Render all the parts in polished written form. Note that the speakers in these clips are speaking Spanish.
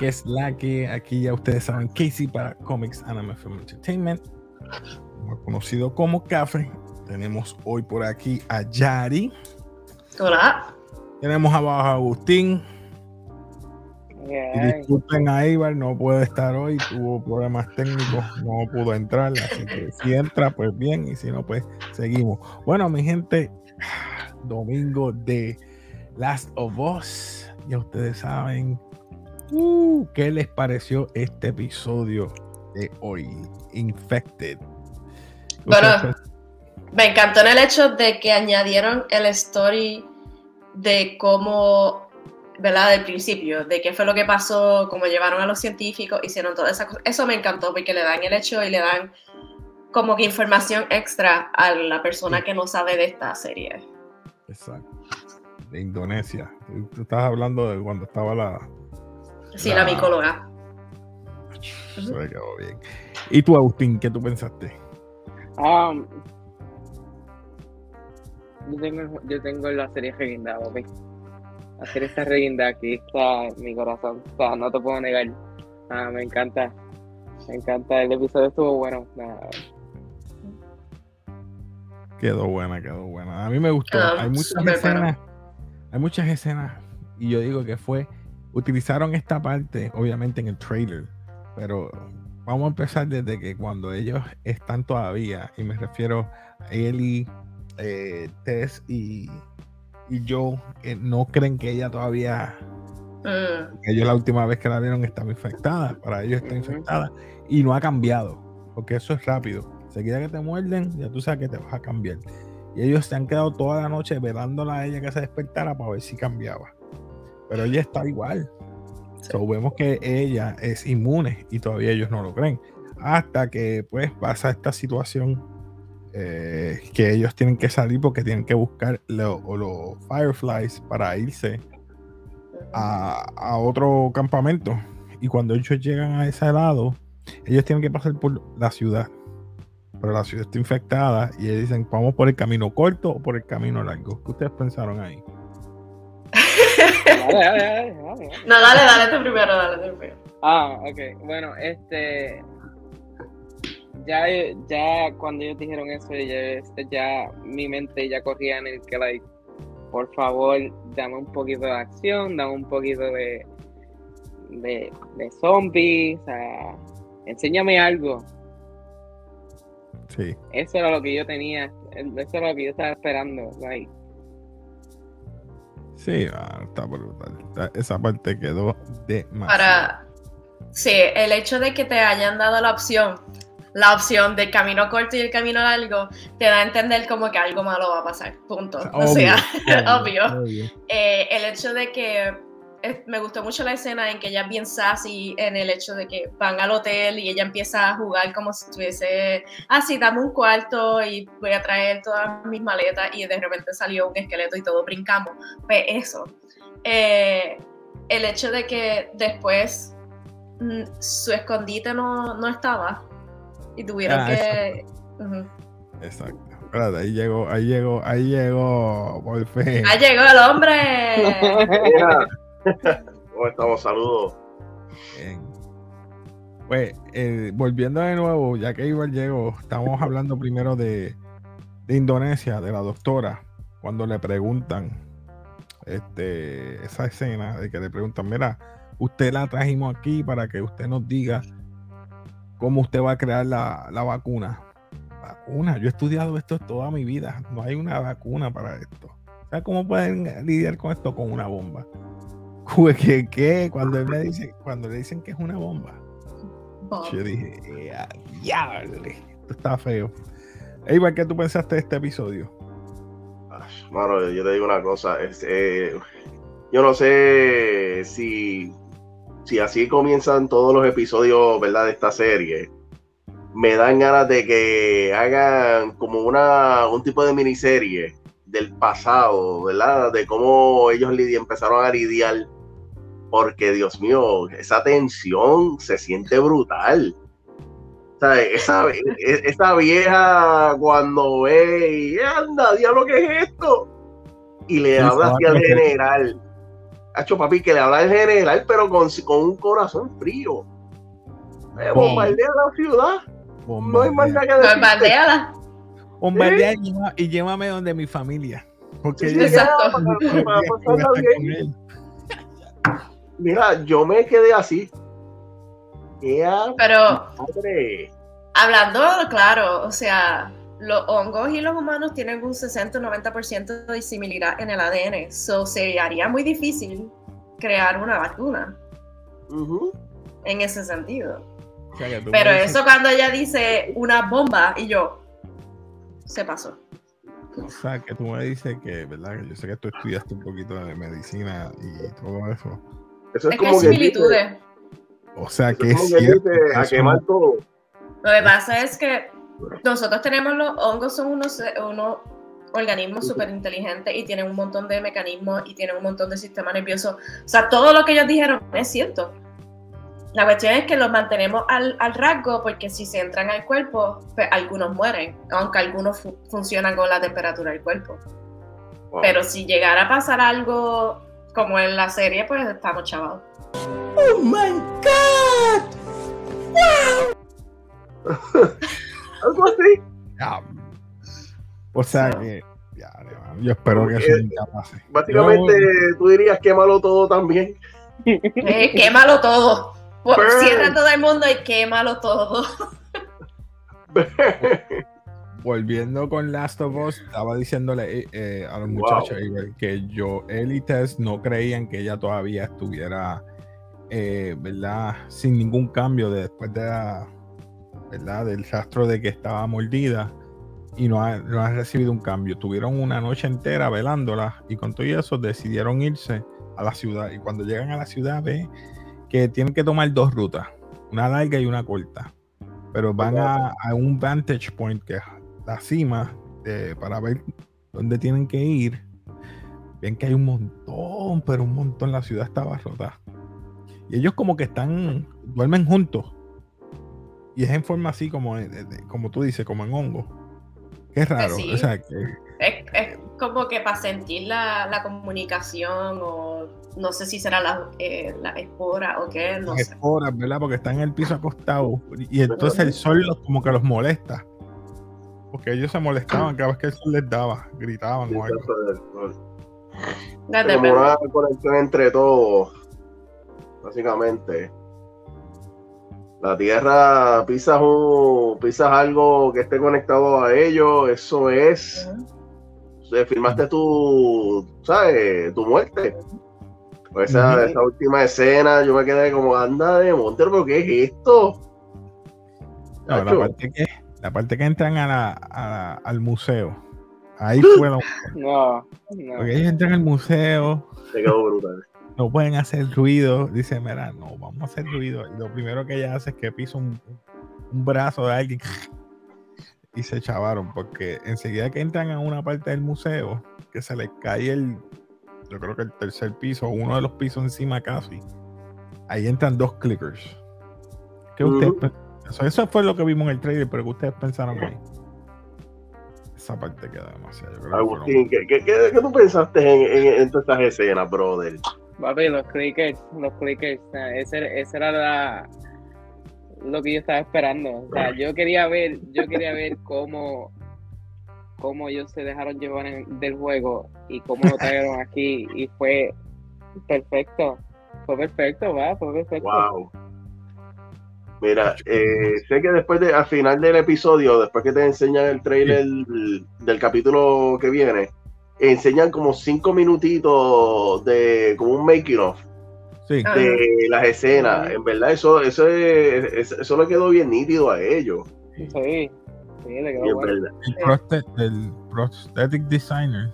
que es la que aquí ya ustedes saben, Casey para Comics Anime Film Entertainment, conocido como Café. Tenemos hoy por aquí a Yari. Hola. Tenemos abajo a Agustín. Yeah. Disculpen a Ibar, no puede estar hoy, tuvo problemas técnicos, no pudo entrar, así que si entra pues bien y si no pues seguimos. Bueno mi gente, domingo de Last of Us, ya ustedes saben. ¿Qué les pareció este episodio de hoy? Infected. Bueno, me encantó en el hecho de que añadieron el story de cómo, ¿verdad? Del principio, de qué fue lo que pasó, cómo llevaron a los científicos, hicieron todas esas cosas. Eso me encantó porque le dan el hecho y le dan como que información extra a la persona que no sabe de esta serie. Exacto. De Indonesia. Tú estás hablando de cuando estaba la... Sí, la micóloga. Se me quedó bien. ¿Y tú, Agustín, qué tú pensaste? Yo tengo la serie reguindada, papi. La serie está reguindada, aquí está en mi corazón. O sea, no te puedo negar. Me encanta. Me encanta. El episodio estuvo bueno. Quedó buena. A mí me gustó. Hay muchas escenas. Y yo digo que fue... Utilizaron esta parte, obviamente, en el trailer, pero vamos a empezar desde que cuando ellos están todavía, y me refiero a Ellie, Tess y yo, que no creen que ella todavía, ellos la última vez que la vieron estaba infectada, para ellos está infectada, y no ha cambiado, porque eso es rápido. Enseguida que te muerden, ya tú sabes que te vas a cambiar. Y ellos se han quedado toda la noche velándola a ella que se despertara para ver si cambiaba. Pero ella está igual. Sí. So, vemos que ella es inmune y todavía ellos no lo creen. Hasta que pues pasa esta situación que ellos tienen que salir porque tienen que buscar los fireflies para irse a otro campamento. Y cuando ellos llegan a ese lado, ellos tienen que pasar por la ciudad. Pero la ciudad está infectada y ellos dicen, ¿vamos por el camino corto o por el camino largo? ¿Qué ustedes pensaron ahí? Dale. No, dale tú primero. Bueno, ya cuando ellos dijeron eso, ya mi mente ya corría en el que, por favor, dame un poquito de acción, dame un poquito de zombies, o sea, enséñame algo. Sí. Eso era lo que yo tenía, eso era lo que yo estaba esperando, Sí, está brutal. Esa parte quedó demasiado. Sí, el hecho de que te hayan dado la opción del camino corto y el camino largo, te da a entender como que algo malo va a pasar, punto. Obvio. El hecho de que me gustó mucho la escena en que ella es bien sassy, en el hecho de que van al hotel y ella empieza a jugar como si estuviese, sí, dame un cuarto y voy a traer todas mis maletas, y de repente salió un esqueleto y todos brincamos. Pues eso. El hecho de que después su escondite no estaba y tuvieron que... Exacto. Espérate, ahí llegó, por fin. ¡Ahí llegó el hombre! ¿Cómo estamos? Saludos. Bien. Pues, volviendo de nuevo, ya que Ibar llegó, estamos hablando primero de Indonesia, de la doctora, cuando le preguntan esa escena de que le preguntan, mira, usted la trajimos aquí para que usted nos diga cómo usted va a crear la vacuna. Yo he estudiado esto toda mi vida, no hay una vacuna para esto. ¿Sabes cómo pueden lidiar con esto? Con una bomba. ¿Qué? Cuando le dicen que es una bomba. Yo dije, diable, esto está feo. Eibar, ¿qué tú pensaste de este episodio? Mano, yo te digo una cosa. Yo no sé si así comienzan todos los episodios, ¿verdad?, de esta serie. Me dan ganas de que hagan como un tipo de miniserie del pasado, ¿verdad? De cómo ellos empezaron a lidiar, porque Dios mío, esa tensión se siente brutal. O sea, esa vieja cuando ve y anda, diablo, ¿qué es esto? Y le habla hacia el general. Hacho, papi, que le habla el general, pero con un corazón frío. Bombardea la ciudad. Bombardea. No hay más nada que decir. Bombardea. Bombardea y llévame donde mi familia. Porque sí, exacto. Para pasarla bien. Mira, yo me quedé así. Pero, madre. Hablando, claro, o sea, los hongos y los humanos tienen un 60-90% de similaridad en el ADN, so sería muy difícil crear una vacuna en ese sentido. O sea, pero eso cuando ella dice una bomba y yo, se pasó. O sea, que tú me dices que, ¿verdad? Yo sé que tú estudiaste un poquito de medicina y todo eso. Eso es como que similitudes. O sea, que es cierto. A quemar todo. Lo que pasa es que nosotros tenemos los hongos, son unos organismos súper inteligentes y tienen un montón de mecanismos y tienen un montón de sistemas nerviosos. O sea, todo lo que ellos dijeron es cierto. La cuestión es que los mantenemos al rasgo porque si se entran al cuerpo, pues algunos mueren, aunque algunos funcionan con la temperatura del cuerpo. Wow. Pero si llegara a pasar algo como en la serie, pues estamos chavados. ¡Oh, my God! ¡Wow! Algo así. Ya. O sea, que ya, yo espero que eso nunca pase. Básicamente, tú dirías quémalo todo también. Quémalo todo. Cierra todo el mundo y quémalo todo. Volviendo con Last of Us, estaba diciéndole a los muchachos que yo, Ellie y Tess no creían que ella todavía estuviera, ¿verdad? Sin ningún cambio después de la, ¿verdad? Del rastro de que estaba mordida y no ha recibido un cambio. Tuvieron una noche entera velándola y con todo eso decidieron irse a la ciudad. Y cuando llegan a la ciudad ven que tienen que tomar dos rutas, una larga y una corta. Pero van a un vantage point que es la cima para ver dónde tienen que ir. Ven que hay un montón, pero un montón. La ciudad estaba rota. Y ellos como que duermen juntos. Y es en forma así como tú dices, como en hongo. Qué raro. Sí. O sea, es como que para sentir la comunicación o no sé si será la espora o qué. No sé. Esporas, ¿verdad? Porque están en el piso acostados y entonces el sol como que los molesta. Porque ellos se molestaban cada vez que el sol les daba, gritaban o algo. Como una conexión entre todos, básicamente. La tierra, pisas algo que esté conectado a ellos, eso es. Firmaste tu, ¿sabes? Tu muerte. Pues esa última escena, yo me quedé como, anda de monte, ¿pero qué es esto? No, la parte que entran al museo. Ahí fue no. Porque ellos entran al museo. Se quedó brutal. No pueden hacer ruido. Dice, mira, no, vamos a hacer ruido. Y lo primero que ella hace es que pisa un brazo de alguien. Y se chavaron, porque enseguida que entran a una parte del museo, que se les cae yo creo que el tercer piso, uno de los pisos encima casi, ahí entran dos clickers. ¿Qué ustedes eso fue lo que vimos en el trailer, pero que ustedes pensaron ahí? Esa parte queda demasiado. Agustín, ¿qué tú pensaste en todas estas escenas, brother? Papi, los clickers, esa era lo que yo estaba esperando. O sea, yo quería ver cómo ellos se dejaron llevar del juego y cómo lo trajeron aquí y fue perfecto. Wow. Mira, sé que al final del episodio, después que te enseñan el trailer del capítulo que viene, enseñan como 5 minutitos de como un making of. Sí. De las escenas, en verdad eso le quedó bien nítido a ellos. Sí, le quedó bueno. El prosthetic designer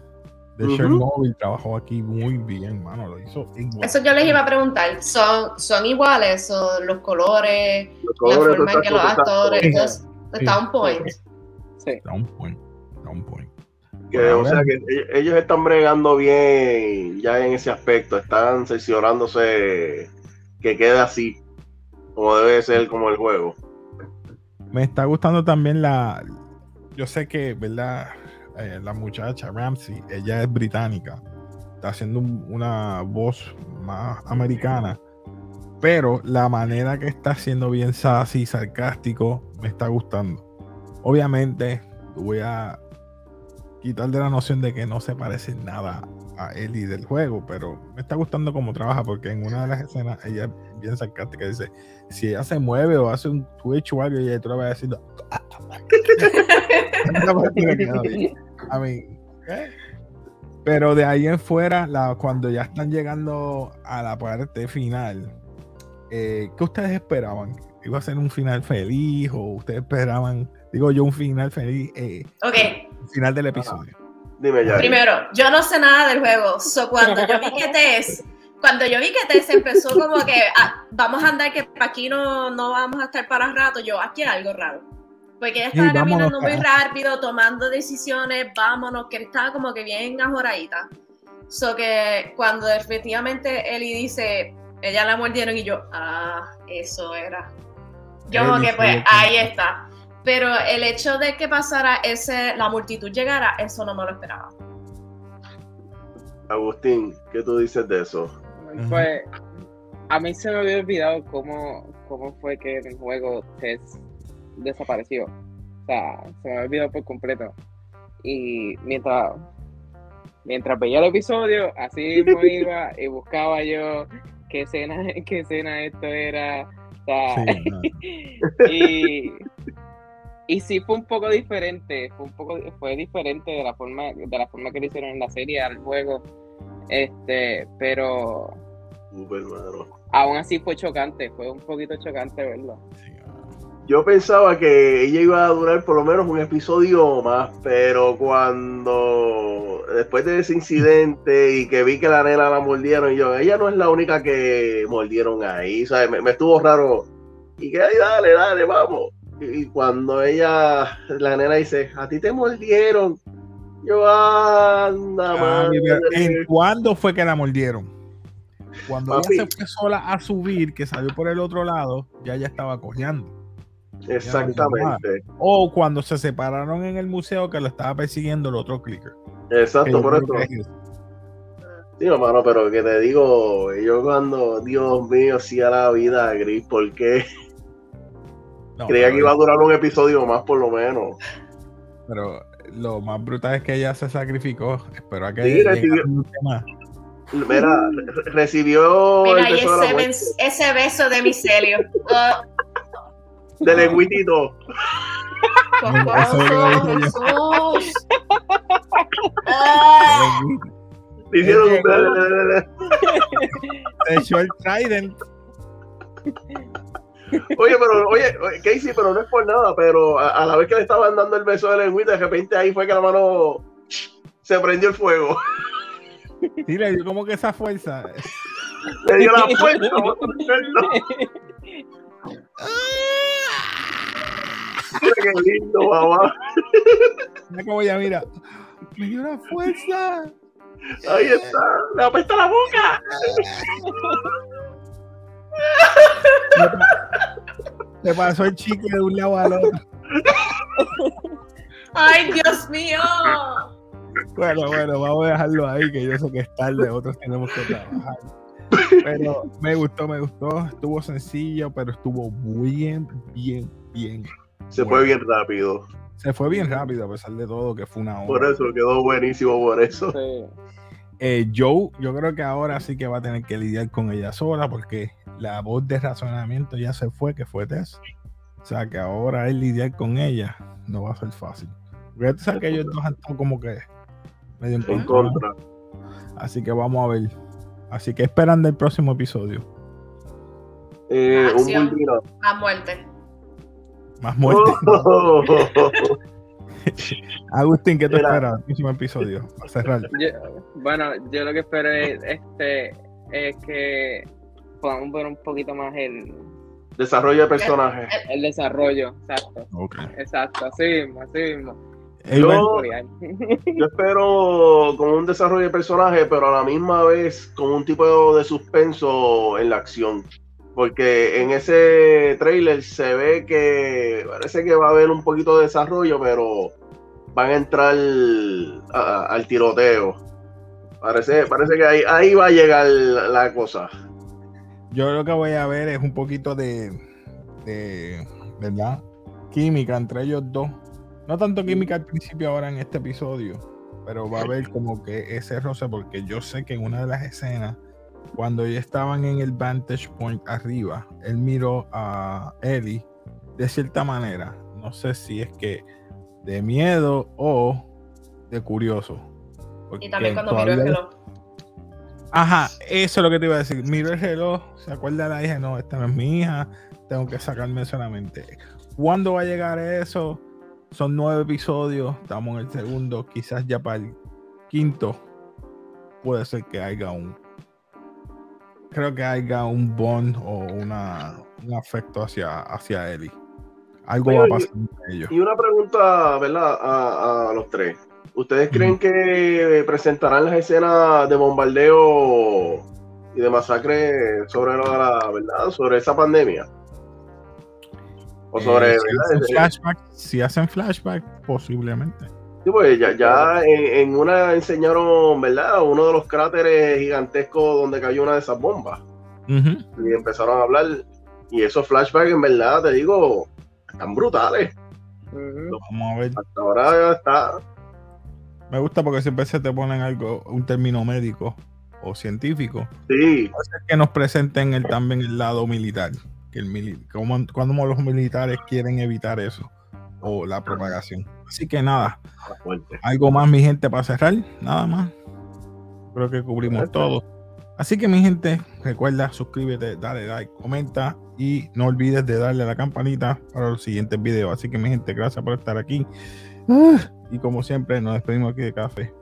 de Shermóvil trabajó aquí muy bien, mano, lo hizo igual. Eso yo les iba a preguntar, ¿son iguales los colores, la forma en que los actores, está un point. Sí. Está un point. O sea que ellos están bregando bien ya en ese aspecto, están cerciorándose que quede así como debe ser, como el juego. Me está gustando también yo sé que, ¿verdad? La muchacha Ramsey, ella es británica, está haciendo una voz más americana, pero la manera que está siendo bien sassy y sarcástico me está gustando. Obviamente voy a quitar de la noción de que no se parece nada a Ellie del juego, pero me está gustando cómo trabaja, porque en una de las escenas ella es bien sarcástica, dice, si ella se mueve o hace un twitch o algo, ella tú la vas diciendo a mí, ¿eh? Pero de ahí en fuera, cuando ya están llegando a la parte final, ¿qué ustedes esperaban? ¿Iba a ser un final feliz o ustedes esperaban, digo yo, un final feliz? Okay. Final del episodio. Dime ya. Primero, yo no sé nada del juego. So, cuando yo vi que Tess empezó como que vamos a andar, que aquí no vamos a estar para rato, yo aquí hay algo raro. Porque ella estaba caminando muy rápido, tomando decisiones, vámonos, que estaba como que bien ajoradita. So que cuando efectivamente Ellie dice, ella la mordieron, y yo, eso era. Yo como que pues, ahí está. Pero el hecho de que pasara la multitud llegara, eso no me lo esperaba. Agustín, ¿qué tú dices de eso? Pues, a mí se me había olvidado cómo fue que en el juego Tess desapareció. O sea, se me había olvidado por completo. Y mientras veía el episodio, así mismo iba y buscaba yo qué escena esto era. O sea, sí, no. Y sí fue un poco diferente, fue diferente de la forma que lo hicieron en la serie al juego, pero aún así fue un poquito chocante verlo. Yo pensaba que ella iba a durar por lo menos un episodio más, pero cuando después de ese incidente y que vi que la nena la mordieron, y yo, ella no es la única que mordieron ahí, ¿sabes? Me estuvo raro, y que ahí dale, vamos. Y cuando la nena dice, a ti te mordieron, yo, anda, ¿cuándo fue que la mordieron? Cuando ella se fue sola a subir, que salió por el otro lado, ya ella estaba cojeando. Exactamente. O cuando se separaron en el museo, que la estaba persiguiendo el otro clicker. Exacto, por eso. Sí, hermano, pero que te digo, yo cuando, Dios mío, sí a la vida, Gris, ¿por qué? No, creía que iba a durar un episodio más, por lo menos. Pero lo más brutal es que ella se sacrificó. Espero a que ella recibió mucho más. Mira, recibió el beso de ese beso de micelio. De lengüitito. Hicieron se echó el trident. Oye, Casey, pero no es por nada, pero a la vez que le estaban dando el beso de lengüita, de repente ahí fue que la mano se prendió el fuego. Sí, le dio como que esa fuerza. Le dio la fuerza. Qué lindo, mamá. Mira cómo ella mira. Me dio la fuerza. Ahí está. Le apesta la boca. Se pasó el chicle de un lado al otro. ¡Ay, Dios mío! Bueno, vamos a dejarlo ahí, que yo sé que es tarde, otros tenemos que trabajar. Pero me gustó. Estuvo sencillo, pero estuvo bien. Se fue bien rápido, a pesar de todo, que fue una hora. Por eso quedó buenísimo, por eso. Sí. Joe, yo creo que ahora sí que va a tener que lidiar con ella sola, porque la voz de razonamiento ya se fue, que fue Tess. O sea, que ahora el lidiar con ella no va a ser fácil. Porque tú sabes que ellos dos han estado como que medio en contra. Así que vamos a ver. Así que esperando el próximo episodio. Acción, a muerte. Más muerte. Agustín, ¿qué te esperas el próximo episodio? Para cerrar. Yo lo que espero es que podamos ver un poquito más el desarrollo de personaje. El desarrollo, exacto. Okay. Exacto, así mismo. Yo espero con un desarrollo de personaje, pero a la misma vez con un tipo de suspenso en la acción. Porque en ese trailer se ve que parece que va a haber un poquito de desarrollo, pero van a entrar al tiroteo. Parece que ahí va a llegar la cosa. Yo lo que voy a ver es un poquito de ¿verdad? Química entre ellos dos. No tanto química al principio ahora en este episodio, pero va a haber como que ese roce, porque yo sé que en una de las escenas, cuando ellos estaban en el vantage point arriba, él miró a Ellie de cierta manera. No sé si es que de miedo o de curioso. Y también cuando miró el reloj. Ajá, eso es lo que te iba a decir. Miró el reloj, se acuerda de la hija, no, esta no es mi hija, tengo que sacarme eso de la mente. ¿Cuándo va a llegar eso? Son 9 episodios, estamos en el segundo, quizás ya para el quinto puede ser que haya un bond o un afecto hacia Ellie. Algo va a pasar entre ellos. Y una pregunta, ¿verdad? A los tres. ¿Ustedes creen que presentarán las escenas de bombardeo y de masacre sobre la verdad, sobre esa pandemia? O sobre si hacen flashback, posiblemente. Sí, pues ya en una enseñaron, ¿verdad? Uno de los cráteres gigantescos donde cayó una de esas bombas. Y empezaron a hablar. Y esos flashbacks, en verdad, te digo, están brutales. Vamos a ver. Hasta ahora está. Me gusta porque siempre se te ponen algo, un término médico o científico. Sí. Puede ser que nos presenten también el lado militar. Cuando los militares quieren evitar eso o la propagación. Así que nada. Algo más, mi gente, para cerrar. Nada más. Creo que cubrimos todo. Así que, mi gente, recuerda, suscríbete, dale like, comenta y no olvides de darle a la campanita para los siguientes videos. Así que, mi gente, gracias por estar aquí. Y como siempre, nos despedimos aquí de Café.